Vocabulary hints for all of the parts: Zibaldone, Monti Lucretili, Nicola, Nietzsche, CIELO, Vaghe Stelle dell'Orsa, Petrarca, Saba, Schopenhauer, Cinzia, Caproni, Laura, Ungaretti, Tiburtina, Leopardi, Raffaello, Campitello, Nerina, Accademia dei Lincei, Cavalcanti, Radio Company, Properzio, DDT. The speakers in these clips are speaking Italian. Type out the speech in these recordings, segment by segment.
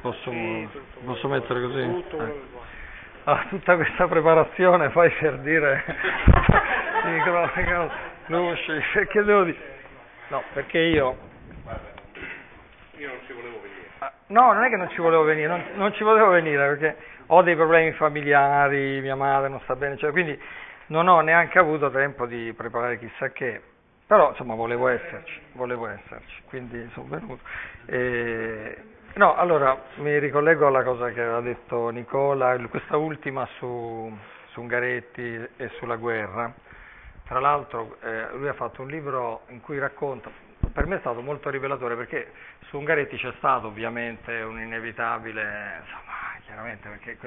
così mi posso mettere così? Ah, tutta questa preparazione fai per dire luci, perché devo dire? No, perché io non ci volevo venire. No, non è che non ci volevo venire, non ci volevo venire perché ho dei problemi familiari, mia madre non sta bene, cioè, quindi non ho neanche avuto tempo di preparare chissà che, però insomma volevo esserci, quindi sono venuto. No, allora mi ricollego alla cosa che aveva detto Nicola, questa ultima su Ungaretti e sulla guerra. Tra l'altro lui ha fatto un libro in cui racconta, per me è stato molto rivelatore perché su Ungaretti c'è stato ovviamente un inevitabile, insomma, chiaramente perché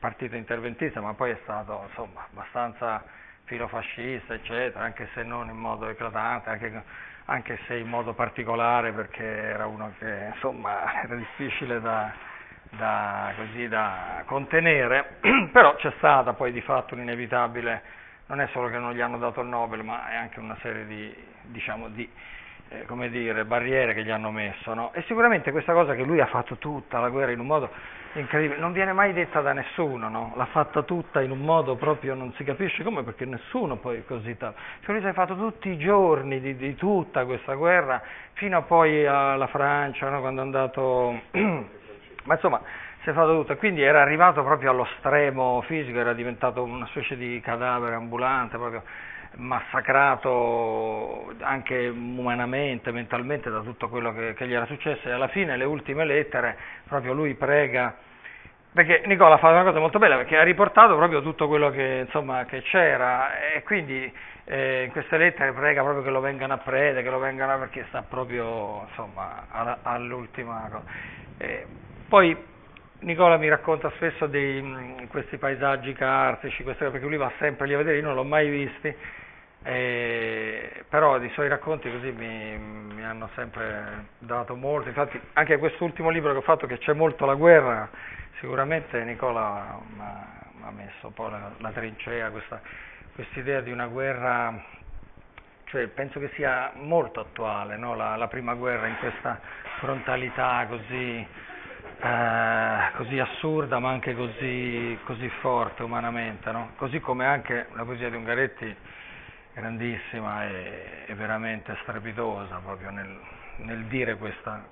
partito interventista, ma poi è stato insomma abbastanza filofascista, eccetera, anche se non in modo eclatante, anche se in modo particolare perché era uno che insomma era difficile da contenere, però c'è stata poi di fatto un inevitabile. Non è solo che non gli hanno dato il Nobel, ma è anche una serie di barriere che gli hanno messo, no? E sicuramente questa cosa che lui ha fatto tutta la guerra in un modo incredibile, non viene mai detta da nessuno, no? L'ha fatta tutta in un modo proprio non si capisce come, perché nessuno poi così tanto. Cioè lui si è fatto tutti i giorni di tutta questa guerra, fino a poi alla Francia, no? Quando è andato... ma insomma... si è fatto tutto, quindi era arrivato proprio allo stremo fisico, era diventato una specie di cadavere ambulante, proprio massacrato anche umanamente, mentalmente da tutto quello che gli era successo, e alla fine le ultime lettere proprio lui prega, perché Nicola ha fatto una cosa molto bella perché ha riportato proprio tutto quello che insomma che c'era, e quindi in queste lettere prega proprio che lo vengano a prete, che lo vengano a, perché sta proprio insomma all'ultima cosa. Poi Nicola mi racconta spesso di questi paesaggi carsici, perché lui va sempre lì a vedere, io non l'ho mai visti, però i suoi racconti così mi hanno sempre dato molto, infatti anche quest'ultimo libro che ho fatto, che c'è molto la guerra, sicuramente Nicola mi ha messo un po' la trincea, quest'idea di una guerra, cioè penso che sia molto attuale, no? La prima guerra in questa frontalità così assurda, ma anche così forte umanamente, no? Così come anche la poesia di Ungaretti, grandissima e veramente strepitosa proprio nel dire questa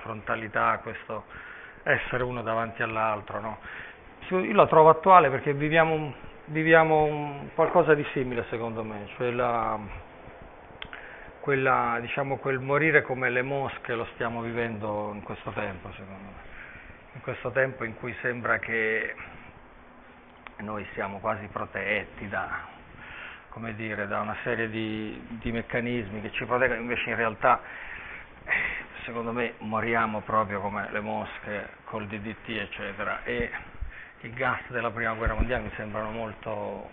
frontalità, questo essere uno davanti all'altro, no? Io la trovo attuale perché viviamo qualcosa di simile secondo me, cioè quel morire come le mosche lo stiamo vivendo in questo tempo secondo me. In questo tempo in cui sembra che noi siamo quasi protetti da una serie di meccanismi che ci proteggono, invece in realtà secondo me moriamo proprio come le mosche col DDT eccetera, e i gas della prima guerra mondiale mi sembrano molto,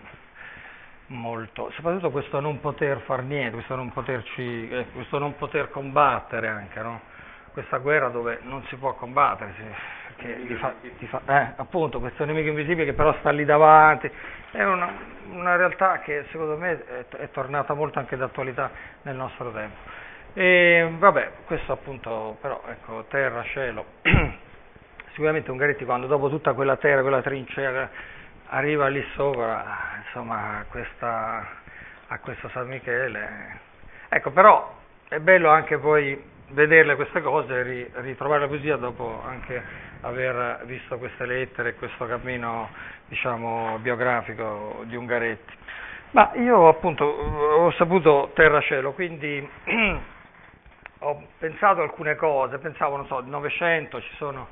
soprattutto questo non poter far niente, questo non poter combattere anche, no? Questa guerra dove non si può combattere, che appunto questo nemico invisibile che però sta lì davanti, è una realtà che secondo me è tornata molto anche d'attualità nel nostro tempo. E vabbè, questo appunto, però ecco, terra, cielo, sicuramente Ungaretti quando dopo tutta quella terra, quella trincea, arriva lì sopra, insomma, a questo San Michele, ecco, però è bello anche poi vederle queste cose e ritrovare la poesia dopo anche aver visto queste lettere e questo cammino, diciamo, biografico di Ungaretti. Ma io appunto ho saputo terra-cielo, quindi ho pensato alcune cose, pensavo, non so, nel Novecento ci sono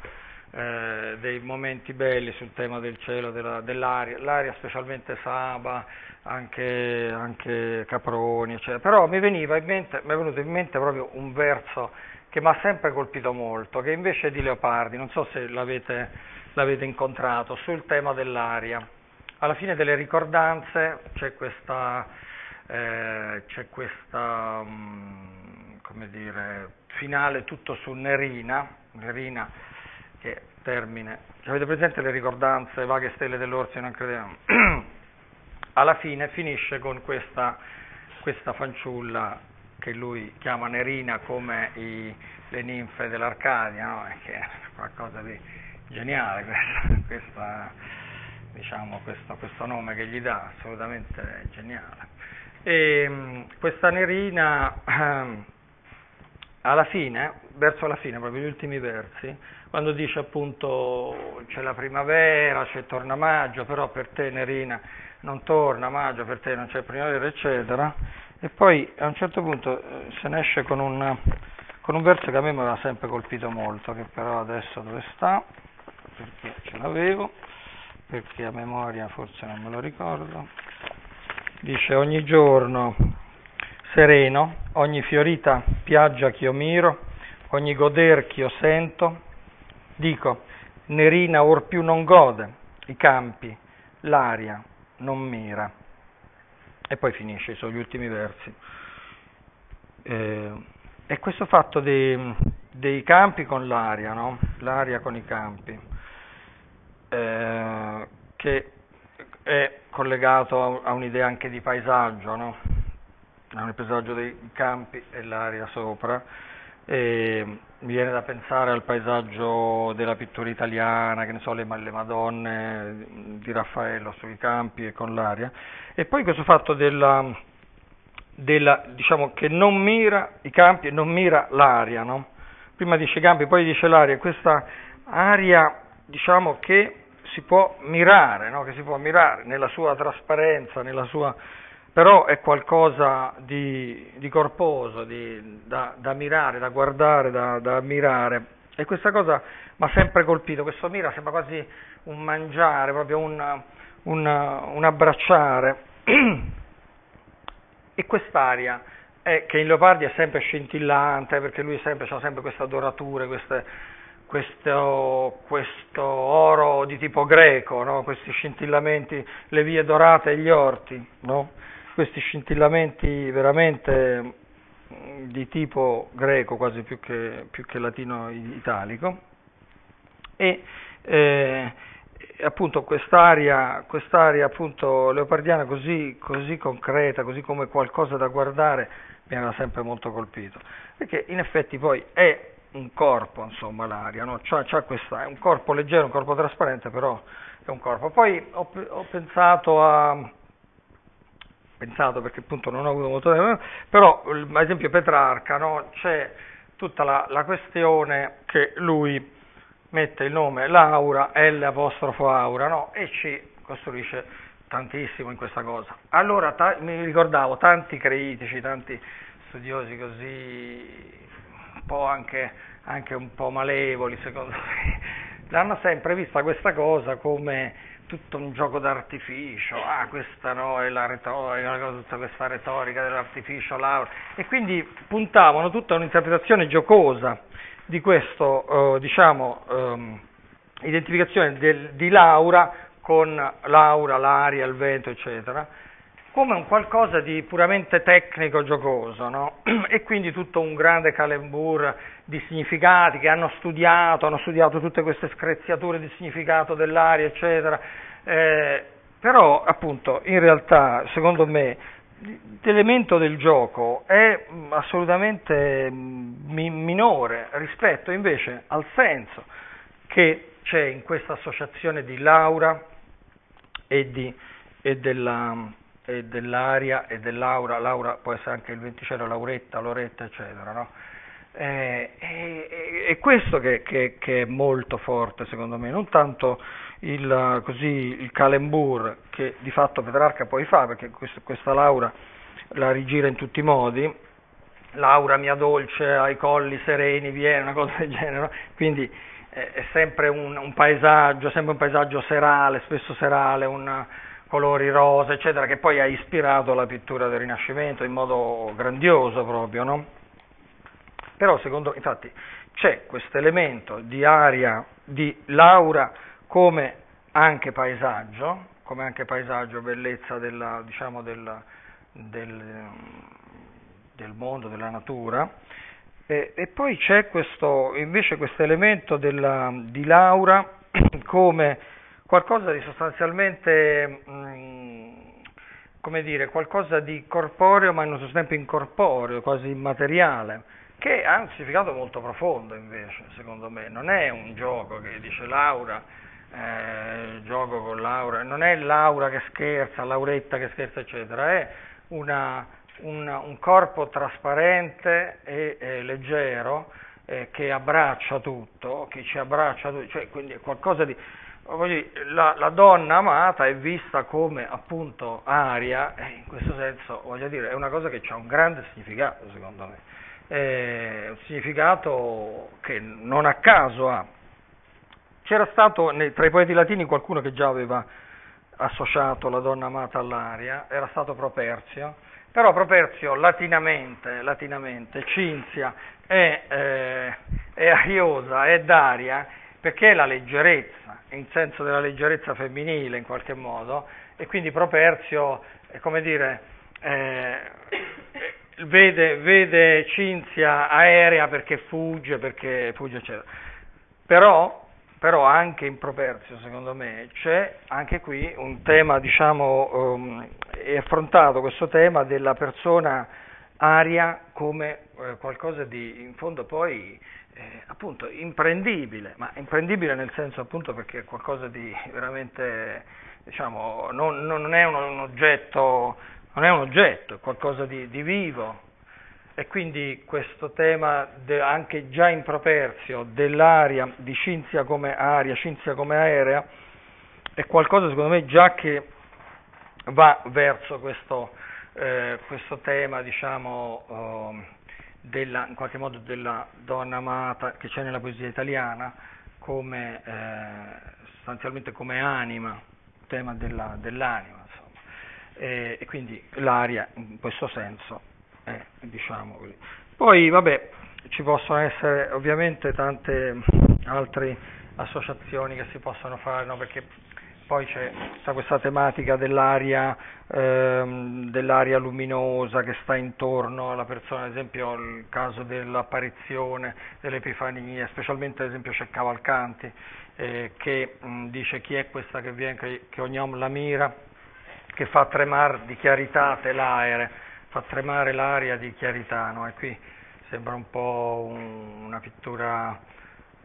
dei momenti belli sul tema del cielo, dell'aria, specialmente Saba, anche Caproni, eccetera. Però mi è venuto in mente proprio un verso che mi ha sempre colpito molto, che invece è di Leopardi, non so se l'avete incontrato, sul tema dell'aria. Alla fine delle ricordanze c'è questa come dire, finale tutto su Nerina, che termine, avete presente le ricordanze, Vaghe Stelle dell'Orsa in Ungaretti? Alla fine finisce con questa fanciulla che lui chiama Nerina come le ninfe dell'Arcadia, no? Che è qualcosa di geniale questo nome che gli dà, assolutamente geniale. E questa Nerina alla fine, verso la fine, proprio gli ultimi versi, quando dice appunto c'è la primavera, c'è torna maggio, però per te Nerina non torna maggio, per te non c'è primavera, eccetera, e poi a un certo punto se ne esce con un verso che a me mi aveva sempre colpito molto, che però adesso dove sta, perché ce l'avevo, perché a memoria forse non me lo ricordo. Dice: ogni giorno sereno, ogni fiorita piaggia ch'io miro, ogni goder ch'io sento, dico, Nerina or più non gode, i campi, l'aria non mira. E poi finisce, sono gli ultimi versi. E questo fatto dei campi con l'aria, no? L'aria con i campi, che è collegato a un'idea anche di paesaggio, no? Il paesaggio dei campi e l'aria sopra. Mi viene da pensare al paesaggio della pittura italiana, che ne so, le Madonne di Raffaello sui campi e con l'aria, e poi questo fatto diciamo che non mira i campi e non mira l'aria, no? Prima dice i campi, poi dice l'aria, questa aria diciamo che si può mirare, no? Che si può mirare nella sua trasparenza, però è qualcosa di corposo, da mirare, da guardare, da ammirare. E questa cosa mi ha sempre colpito, questo mira sembra quasi un mangiare, proprio un abbracciare. E quest'aria è che in Leopardi è sempre scintillante, perché lui c'ha sempre queste dorature, questo oro di tipo greco, no? Questi scintillamenti, le vie dorate e gli orti, no? Questi scintillamenti veramente di tipo greco, quasi più che latino-italico, e appunto quest'aria appunto leopardiana così concreta, così come qualcosa da guardare, mi aveva sempre molto colpito, perché in effetti poi è un corpo, insomma, l'aria, no? C'ha questa, è un corpo leggero, un corpo trasparente, però è un corpo. Poi ho pensato perché appunto non ho avuto molto tempo, però ad esempio Petrarca, no? C'è tutta la questione che lui mette il nome Laura, L', no? E ci costruisce tantissimo in questa cosa. Allora mi ricordavo tanti critici, tanti studiosi così un po' anche un po' malevoli, secondo me, l'hanno sempre vista questa cosa come tutto un gioco d'artificio, questa no, è la retorica, tutta questa retorica dell'artificio, Laura, e quindi puntavano tutta un'interpretazione giocosa di questo, identificazione di Laura con Laura, l'aria, il vento, eccetera, come un qualcosa di puramente tecnico, giocoso, no? E quindi tutto un grande calembour di significati che hanno studiato tutte queste screziature di significato dell'aria, eccetera, però appunto in realtà secondo me l'elemento del gioco è assolutamente minore rispetto invece al senso che c'è in questa associazione di Laura e dell'aria e dell'aura. Laura può essere anche il venticello, Lauretta, Loretta, eccetera, no? È questo che è molto forte secondo me, non tanto il calembour che di fatto Petrarca poi fa, perché questa Laura la rigira in tutti i modi, Laura mia dolce ai colli sereni viene, una cosa del genere, no? Quindi è sempre un paesaggio serale, spesso serale, un colori rosa, eccetera, che poi ha ispirato la pittura del Rinascimento in modo grandioso proprio, no? Però infatti c'è questo elemento di aria, di Laura come anche paesaggio, bellezza del mondo, della natura, e poi c'è questo elemento di Laura come qualcosa di sostanzialmente come dire, qualcosa di corporeo ma in un tempo incorporeo, quasi immateriale, che ha un significato molto profondo invece, secondo me. Non è un gioco che dice Laura, gioco con Laura, non è Laura che scherza, Lauretta che scherza, eccetera, è un corpo trasparente e leggero che abbraccia tutto, che ci abbraccia tutto, cioè quindi è qualcosa di... La donna amata è vista come appunto aria, e in questo senso, voglio dire, è una cosa che ha un grande significato, secondo me, è un significato che non a caso ha. C'era stato tra i poeti latini qualcuno che già aveva associato la donna amata all'aria, era stato Properzio, però Properzio latinamente Cinzia è ariosa, è d'aria, perché è la leggerezza, in senso della leggerezza femminile in qualche modo, e quindi Properzio, come dire, vede Cinzia aerea perché fugge, eccetera. Però anche in Properzio, secondo me, c'è anche qui un tema, diciamo, è affrontato questo tema della persona aria come qualcosa di, in fondo poi, appunto, imprendibile, ma imprendibile nel senso appunto perché è qualcosa di veramente, diciamo, non è un oggetto, non è un oggetto, è qualcosa di vivo. E quindi questo tema anche già in Properzio dell'aria, di Cinzia come aria, Cinzia come aerea, è qualcosa secondo me già che va verso questo tema, diciamo, in qualche modo della donna amata che c'è nella poesia italiana come sostanzialmente come anima, tema dell'anima, insomma. E quindi l'aria in questo senso è, diciamo, così. Poi vabbè, ci possono essere ovviamente tante altre associazioni che si possono fare, no? Perché poi c'è questa tematica dell'aria luminosa che sta intorno alla persona, ad esempio il caso dell'apparizione, dell'Epifania, specialmente ad esempio c'è Cavalcanti che dice: chi è questa che viene, che ogni uomo la mira, che fa tremar di chiarità te l'aere, fa tremare l'aria di chiarità, no? E qui sembra un po' una pittura,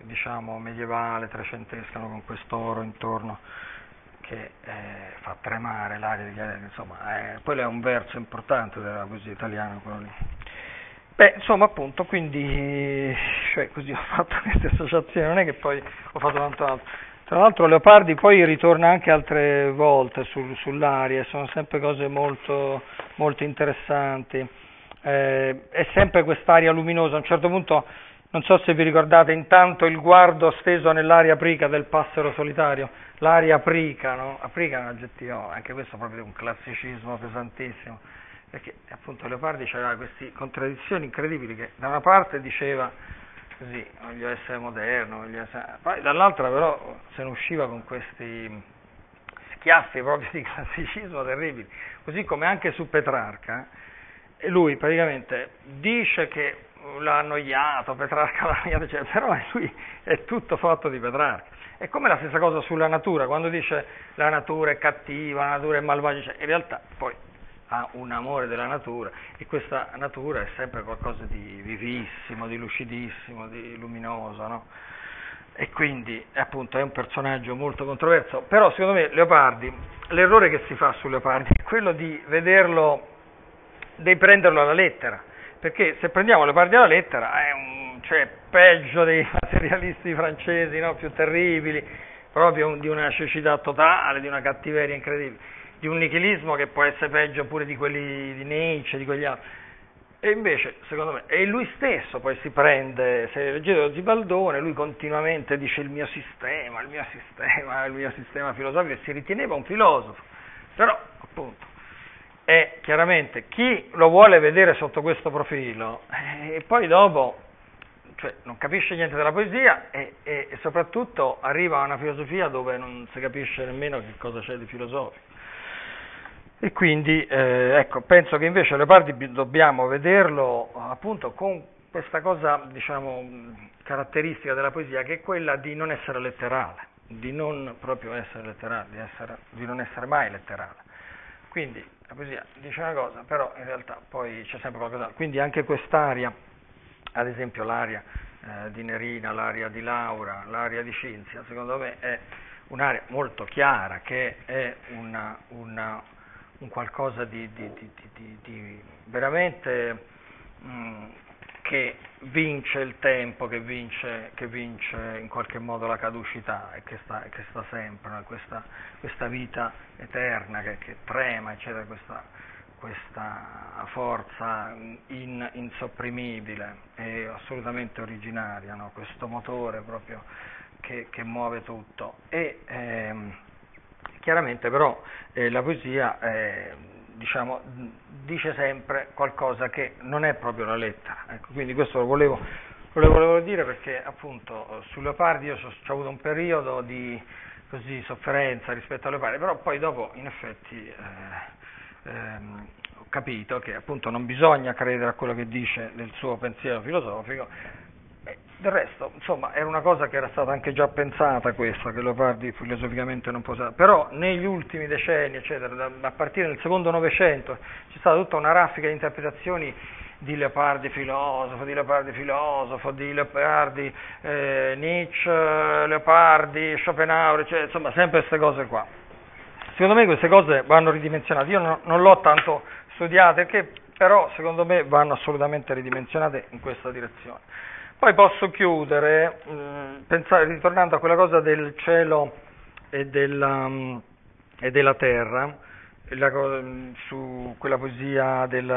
diciamo, medievale, trecentesca, no? Con quest'oro intorno che fa tremare l'aria di Galilei, insomma, quello è un verso importante della poesia italiana, quello lì. Beh, insomma, appunto, quindi, cioè, così ho fatto queste associazioni, non è che poi ho fatto tanto altro. Tra l'altro Leopardi poi ritorna anche altre volte sull'aria, sono sempre cose molto, molto interessanti, è sempre quest'aria luminosa. A un certo punto, non so se vi ricordate, intanto il guardo steso nell'aria aprica del passero solitario, l'aria aprica, no? Aprica è un aggettivo, anche questo è proprio un classicismo pesantissimo, perché appunto Leopardi c'era queste contraddizioni incredibili, che da una parte diceva così, voglio essere moderno, poi dall'altra però se ne usciva con questi schiaffi proprio di classicismo terribili, così come anche su Petrarca, e lui praticamente dice che l'ha annoiato, Petrarca l'ha annoiato, cioè, però lui è tutto fatto di Petrarca. È come la stessa cosa sulla natura, quando dice la natura è cattiva, la natura è malvagia, cioè, in realtà poi ha un amore della natura, e questa natura è sempre qualcosa di vivissimo, di lucidissimo, di luminoso, no? E quindi appunto è un personaggio molto controverso, però secondo me Leopardi, l'errore che si fa su Leopardi è quello di vederlo, di prenderlo alla lettera, perché se prendiamo Leopardi alla lettera è cioè, peggio dei materialisti francesi, no? Più terribili, proprio di una cecità totale, di una cattiveria incredibile, di un nichilismo che può essere peggio pure di quelli di Nietzsche, di quegli altri. E invece, secondo me, è lui stesso poi si prende, se leggete Zibaldone, lui continuamente dice il mio sistema filosofico, e si riteneva un filosofo, però appunto, e chiaramente chi lo vuole vedere sotto questo profilo e poi dopo, cioè, non capisce niente della poesia e soprattutto arriva a una filosofia dove non si capisce nemmeno che cosa c'è di filosofico. E quindi ecco, penso che invece Leopardi dobbiamo vederlo appunto con questa cosa, diciamo, caratteristica della poesia, che è quella di non essere letterale, di non proprio essere letterale, di non essere mai letterale. Quindi la poesia dice una cosa, però in realtà poi c'è sempre qualcos'altro. Quindi anche quest'aria, ad esempio l'aria di Nerina, l'aria di Laura, l'aria di Cinzia, secondo me è un'aria molto chiara, che è un qualcosa di veramente che vince il tempo, che vince in qualche modo la caducità e che sta sempre, no? questa vita eterna che trema, eccetera, questa forza insopprimibile e assolutamente originaria, no? Questo motore proprio che muove tutto. E chiaramente però la poesia diciamo dice sempre qualcosa che non è proprio la lettera, ecco, quindi questo lo volevo dire, perché appunto su Leopardi io ho avuto un periodo di così sofferenza rispetto a Leopardi, però poi dopo in effetti ho capito che appunto non bisogna credere a quello che dice nel suo pensiero filosofico. Del resto, insomma, era una cosa che era stata anche già pensata questa, che Leopardi filosoficamente non può sapere, però negli ultimi decenni, eccetera, a partire dal secondo Novecento, c'è stata tutta una raffica di interpretazioni di Leopardi filosofo, di Leopardi Nietzsche, Leopardi Schopenhauer, eccetera, insomma, sempre queste cose qua. Secondo me queste cose vanno ridimensionate, io non l'ho tanto studiate, che però secondo me vanno assolutamente ridimensionate in questa direzione. Poi posso chiudere ritornando a quella cosa del cielo e della terra, su quella poesia del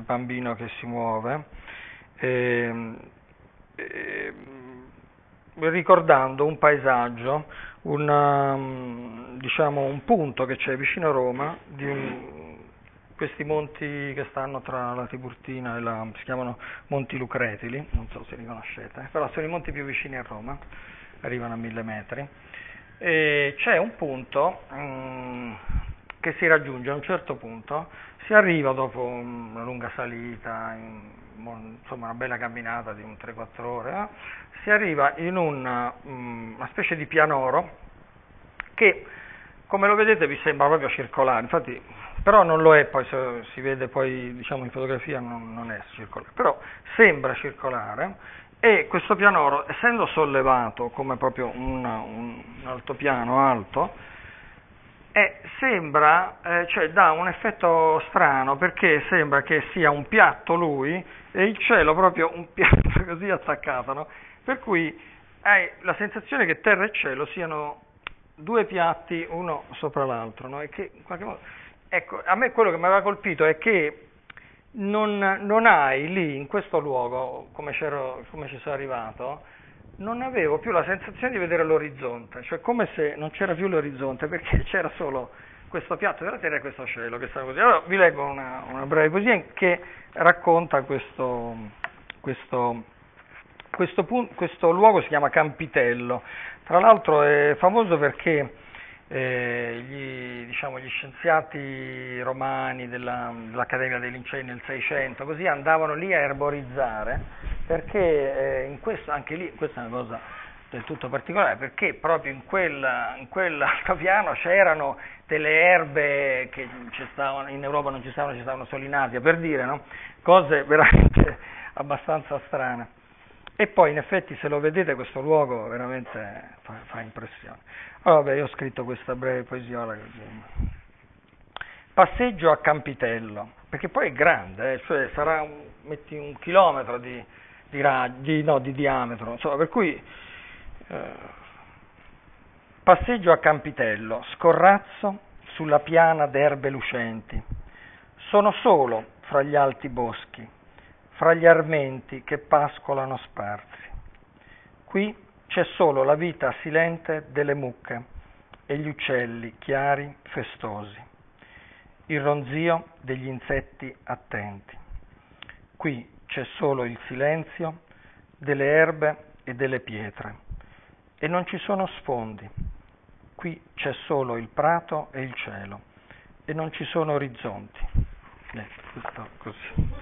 bambino che si muove, ricordando un paesaggio, diciamo un punto che c'è vicino a Roma, questi monti che stanno tra la Tiburtina e si chiamano Monti Lucretili, non so se li conoscete, però sono i monti più vicini a Roma, arrivano a 1000 metri, e c'è un punto che si raggiunge, a un certo punto si arriva dopo una lunga salita, insomma una bella camminata di un 3-4 ore, si arriva in una specie di pianoro che, come lo vedete, vi sembra proprio circolare, infatti. Però non lo è, poi se si vede poi diciamo in fotografia non è circolare, però sembra circolare, e questo pianoro, essendo sollevato come proprio un altopiano alto, sembra, cioè dà un effetto strano, perché sembra che sia un piatto lui e il cielo proprio un piatto così attaccato, no? Per cui hai la sensazione che terra e cielo siano due piatti uno sopra l'altro, no? E che in qualche modo... Ecco, a me quello che mi aveva colpito è che non hai lì, in questo luogo, come ci sono arrivato, non avevo più la sensazione di vedere l'orizzonte, cioè come se non c'era più l'orizzonte, perché c'era solo questo piatto della terra e questo cielo che stava così. Allora vi leggo una breve poesia che racconta questo luogo, si chiama Campitello, tra l'altro è famoso perché... gli scienziati romani dell'Accademia dei Lincei nel 600 così andavano lì a erborizzare, perché anche lì, questa è una cosa del tutto particolare, perché proprio in quell'altopiano c'erano delle erbe che ci stavano, in Europa non ci stavano solo in Asia, per dire, no? Cose veramente abbastanza strane. E poi in effetti se lo vedete questo luogo veramente fa impressione. Allora io ho scritto questa breve poesiola così. Passeggio a Campitello, perché poi è grande, cioè sarà metti 1 chilometro di diametro, insomma, per cui passeggio a Campitello, scorrazzo sulla piana d'erbe lucenti. Sono solo fra gli alti boschi, fra gli armenti che pascolano sparsi. Qui c'è solo la vita silente delle mucche e gli uccelli chiari festosi, il ronzio degli insetti attenti. Qui c'è solo il silenzio delle erbe e delle pietre, e non ci sono sfondi. Qui c'è solo il prato e il cielo, e non ci sono orizzonti. Così.